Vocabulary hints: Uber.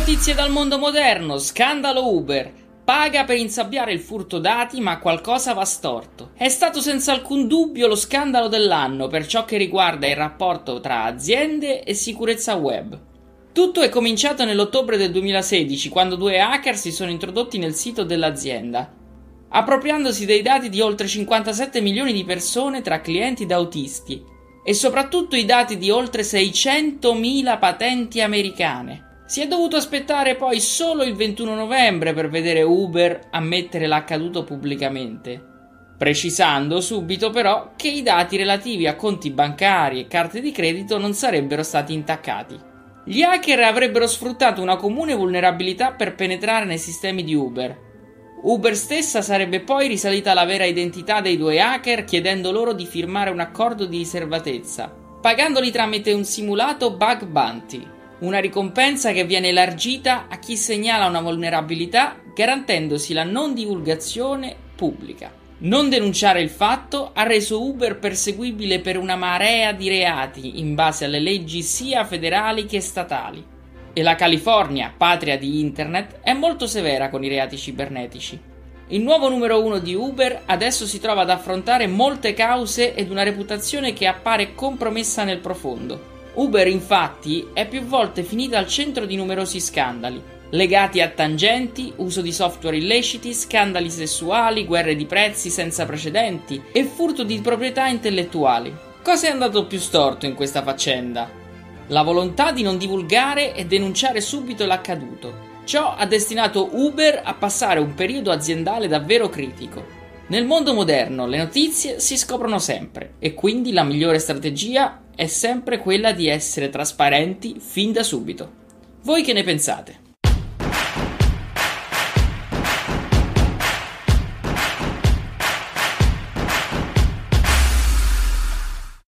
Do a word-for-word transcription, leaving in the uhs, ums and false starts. Notizie dal mondo moderno, scandalo Uber. Paga per insabbiare il furto dati, ma qualcosa va storto. È stato senza alcun dubbio lo scandalo dell'anno per ciò che riguarda il rapporto tra aziende e sicurezza web. Tutto è cominciato nell'ottobre del duemilasedici, quando due hacker si sono introdotti nel sito dell'azienda, appropriandosi dei dati di oltre cinquantasette milioni di persone tra clienti ed autisti, e soprattutto i dati di oltre seicentomila patenti americane. Si è dovuto aspettare poi solo il ventuno novembre per vedere Uber ammettere l'accaduto pubblicamente, precisando subito però che i dati relativi a conti bancari e carte di credito non sarebbero stati intaccati. Gli hacker avrebbero sfruttato una comune vulnerabilità per penetrare nei sistemi di Uber. Uber stessa sarebbe poi risalita alla vera identità dei due hacker, chiedendo loro di firmare un accordo di riservatezza, pagandoli tramite un simulato bug bounty, una ricompensa che viene elargita a chi segnala una vulnerabilità, garantendosi la non divulgazione pubblica. Non denunciare il fatto ha reso Uber perseguibile per una marea di reati in base alle leggi sia federali che statali. E la California, patria di Internet, è molto severa con i reati cibernetici. Il nuovo numero uno di Uber adesso si trova ad affrontare molte cause ed una reputazione che appare compromessa nel profondo. Uber, infatti, è più volte finita al centro di numerosi scandali, legati a tangenti, uso di software illeciti, scandali sessuali, guerre di prezzi senza precedenti e furto di proprietà intellettuali. Cosa è andato più storto in questa faccenda? La volontà di non divulgare e denunciare subito l'accaduto. Ciò ha destinato Uber a passare un periodo aziendale davvero critico. Nel mondo moderno le notizie si scoprono sempre e quindi la migliore strategia è sempre quella di essere trasparenti fin da subito. Voi che ne pensate?